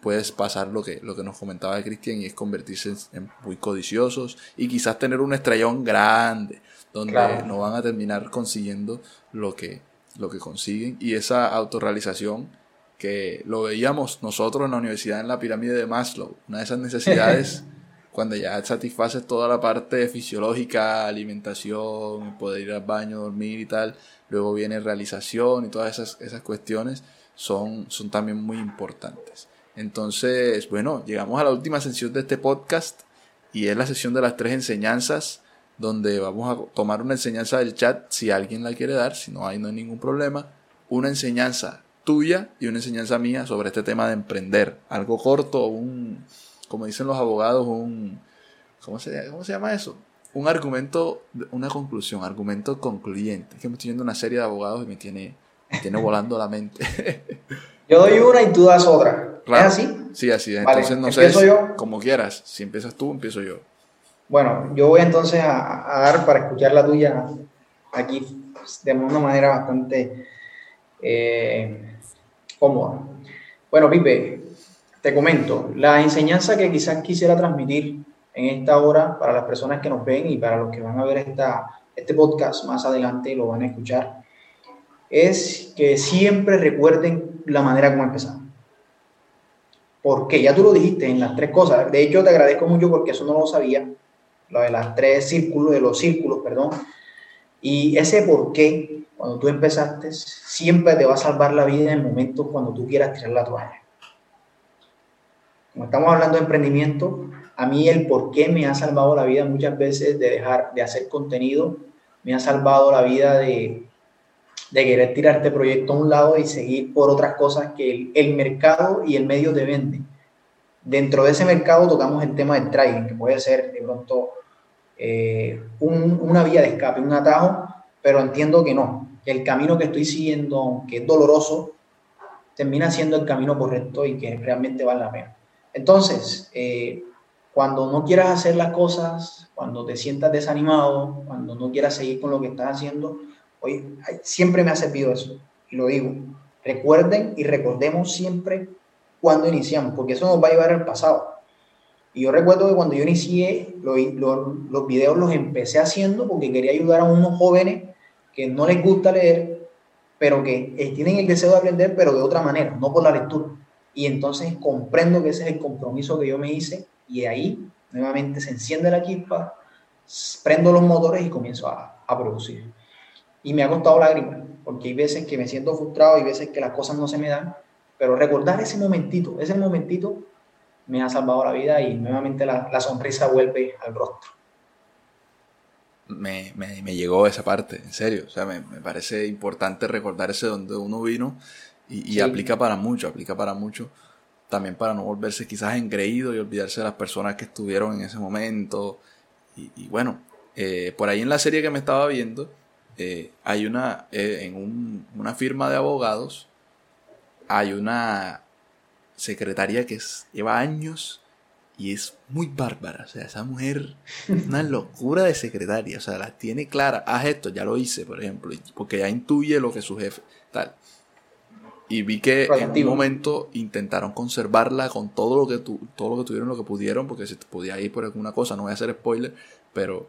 puedes pasar lo que nos comentaba Cristian, y es convertirse en muy codiciosos y quizás tener un estrellón grande donde claro, no van a terminar consiguiendo lo que consiguen. Y esa autorrealización que lo veíamos nosotros en la universidad en la pirámide de Maslow, una de esas necesidades cuando ya satisfaces toda la parte fisiológica, alimentación, poder ir al baño, dormir y tal, luego viene realización, y todas esas cuestiones son también muy importantes. Entonces, bueno, llegamos a la última sección de este podcast, y es la sección de las 3 enseñanzas, donde vamos a tomar una enseñanza del chat, si alguien la quiere dar, si no hay, no hay ningún problema. Una enseñanza tuya y una enseñanza mía sobre este tema de emprender. Algo corto, como dicen los abogados, ¿cómo se llama eso? Un argumento, una conclusión, argumento concluyente. Es que me estoy viendo una serie de abogados y me tiene volando la mente. Yo doy una y tú das otra. Claro. ¿Es así? Sí, así es. Vale, entonces, no sé, como quieras. Si empiezas tú, empiezo yo. Bueno, yo voy entonces a dar para escuchar la tuya aquí de una manera bastante cómoda. Bueno, Pipe, te comento. La enseñanza que quizás quisiera transmitir en esta hora para las personas que nos ven y para los que van a ver este podcast más adelante y lo van a escuchar, es que siempre recuerden la manera como empezar. Porque ya tú lo dijiste en las 3 cosas. De hecho, te agradezco mucho porque eso no lo sabía. Lo de las 3 círculos, de los círculos, perdón. Y ese por qué, cuando tú empezaste, siempre te va a salvar la vida en el momento cuando tú quieras tirar la toalla. Como estamos hablando de emprendimiento, a mí el por qué me ha salvado la vida muchas veces de dejar de hacer contenido. Me ha salvado la vida de querer tirar este proyecto a un lado y seguir por otras cosas que el mercado y el medio te venden. Dentro de ese mercado tocamos el tema del trading, que puede ser de pronto una vía de escape, un atajo, pero entiendo que no. El camino que estoy siguiendo, aunque es doloroso, termina siendo el camino correcto y que realmente vale la pena. Entonces, cuando no quieras hacer las cosas, cuando te sientas desanimado, cuando no quieras seguir con lo que estás haciendo, oye, siempre me ha servido eso, y lo digo. Recuerden y recordemos siempre cuando iniciamos, porque eso nos va a llevar al pasado. Y yo recuerdo que cuando yo inicié, los videos los empecé haciendo porque quería ayudar a unos jóvenes que no les gusta leer, pero que tienen el deseo de aprender, pero de otra manera, no por la lectura. Y entonces comprendo que ese es el compromiso que yo me hice, y de ahí nuevamente se enciende la chispa, prendo los motores y comienzo a producir. Y me ha costado lágrimas, porque hay veces que me siento frustrado, hay veces que las cosas no se me dan, pero recordar ese momentito me ha salvado la vida, y nuevamente la sonrisa vuelve al rostro. Me llegó esa parte, en serio. O sea, me parece importante recordarse donde uno vino, y sí, aplica para mucho. También para no volverse quizás engreído y olvidarse de las personas que estuvieron en ese momento. Y bueno, por ahí en la serie que me estaba viendo, hay una firma de abogados, hay una secretaria que lleva años y es muy bárbara. O sea, esa mujer es una locura de secretaria. O sea, la tiene clara. Haz esto, ya lo hice, por ejemplo, porque ya intuye lo que su jefe tal. Y vi que en un momento intentaron conservarla con todo lo que tuvieron, lo que pudieron, porque se podía ir por alguna cosa. No voy a hacer spoiler, pero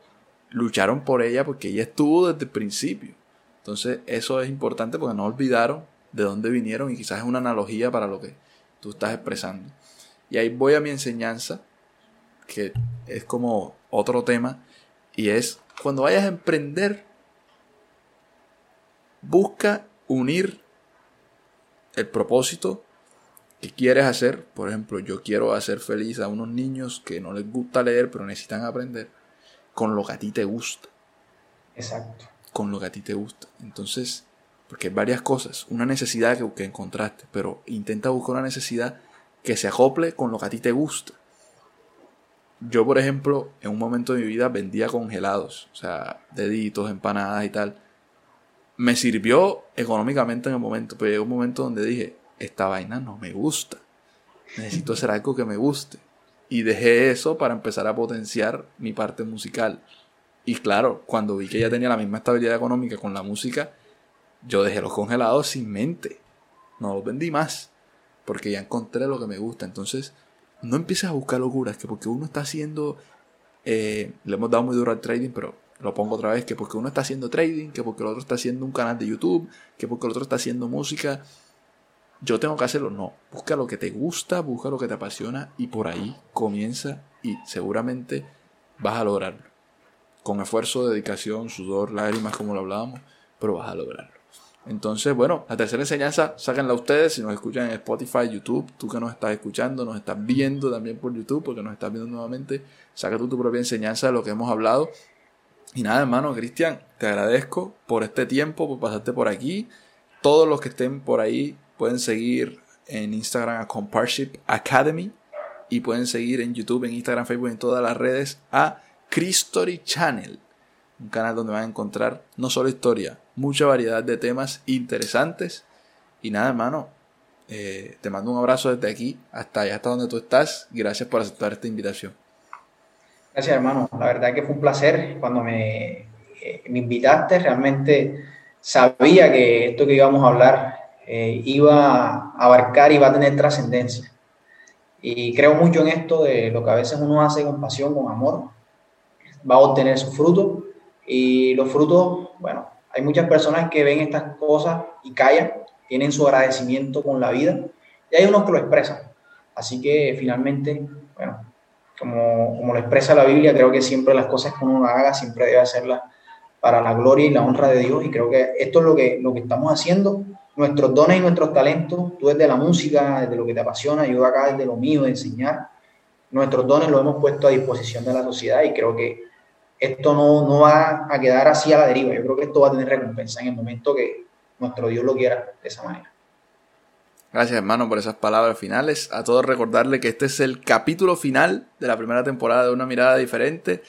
lucharon por ella porque ella estuvo desde el principio. Entonces eso es importante, porque no olvidaron de dónde vinieron, y quizás es una analogía para lo que tú estás expresando. Y ahí voy a mi enseñanza, que es como otro tema, y es cuando vayas a emprender, busca unir el propósito que quieres hacer. Por ejemplo, yo quiero hacer feliz a unos niños que no les gusta leer, pero necesitan aprender, con lo que a ti te gusta. Exacto. Con lo que a ti te gusta. Entonces, porque hay varias cosas. Una necesidad que encontraste, pero intenta buscar una necesidad que se acople con lo que a ti te gusta. Yo, por ejemplo, en un momento de mi vida vendía congelados, o sea, deditos, empanadas y tal. Me sirvió económicamente en el momento, pero llegó un momento donde dije, esta vaina no me gusta, necesito hacer algo que me guste. Y dejé eso para empezar a potenciar mi parte musical. Y claro, cuando vi que ya tenía la misma estabilidad económica con la música, yo dejé los congelados sin mente. No los vendí más, porque ya encontré lo que me gusta. Entonces, no empieces a buscar locuras, que porque uno está haciendo... le hemos dado muy duro al trading, pero lo pongo otra vez, que porque uno está haciendo trading, que porque el otro está haciendo un canal de YouTube, que porque el otro está haciendo música, yo tengo que hacerlo. No, busca lo que te gusta, busca lo que te apasiona, y por ahí comienza, y seguramente vas a lograrlo. Con esfuerzo, dedicación, sudor, lágrimas, como lo hablábamos, pero vas a lograrlo. Entonces, bueno, la tercera enseñanza, sáquenla ustedes si nos escuchan en Spotify, YouTube. Tú que nos estás escuchando, nos estás viendo también por YouTube, porque nos estás viendo nuevamente, saca tú tu propia enseñanza de lo que hemos hablado. Y nada, hermano, Cristian, te agradezco por este tiempo, por pasarte por aquí. Todos los que estén por ahí pueden seguir en Instagram a Compartship Academy, y pueden seguir en YouTube, en Instagram, Facebook, en todas las redes a Cristory Channel, un canal donde van a encontrar no solo historia, mucha variedad de temas interesantes. Y nada, hermano, te mando un abrazo desde aquí hasta allá, hasta donde tú estás. Gracias por aceptar esta invitación. Gracias, hermano, la verdad que fue un placer cuando me invitaste. Realmente sabía que esto que íbamos a hablar iba a abarcar y va a tener trascendencia, y creo mucho en esto de lo que a veces uno hace con pasión, con amor, va a obtener sus frutos. Y los frutos, bueno, hay muchas personas que ven estas cosas y callan, tienen su agradecimiento con la vida, y hay unos que lo expresan. Así que finalmente, bueno, como lo expresa la Biblia, creo que siempre las cosas que uno haga siempre debe hacerlas para la gloria y la honra de Dios, y creo que esto es lo que estamos haciendo. Nuestros dones y nuestros talentos, tú desde la música, desde lo que te apasiona, yo acá desde lo mío de enseñar, nuestros dones los hemos puesto a disposición de la sociedad, y creo que esto no va a quedar así a la deriva. Yo creo que esto va a tener recompensa en el momento que nuestro Dios lo quiera de esa manera. Gracias, hermano, por esas palabras finales. A todos recordarles que este es el capítulo final de la primera temporada de Una Mirada Diferente,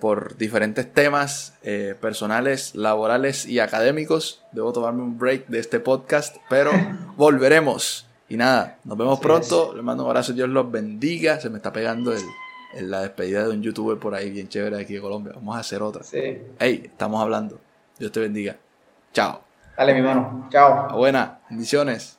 por diferentes temas personales, laborales y académicos. Debo tomarme un break de este podcast, pero volveremos. Y nada, nos vemos pronto. Les mando un abrazo, Dios los bendiga. Se me está pegando la despedida de un youtuber por ahí bien chévere de aquí de Colombia. Vamos a hacer otra. Sí. Hey, estamos hablando. Dios te bendiga. Chao. Dale, mi hermano. Chao. Buenas. Bendiciones.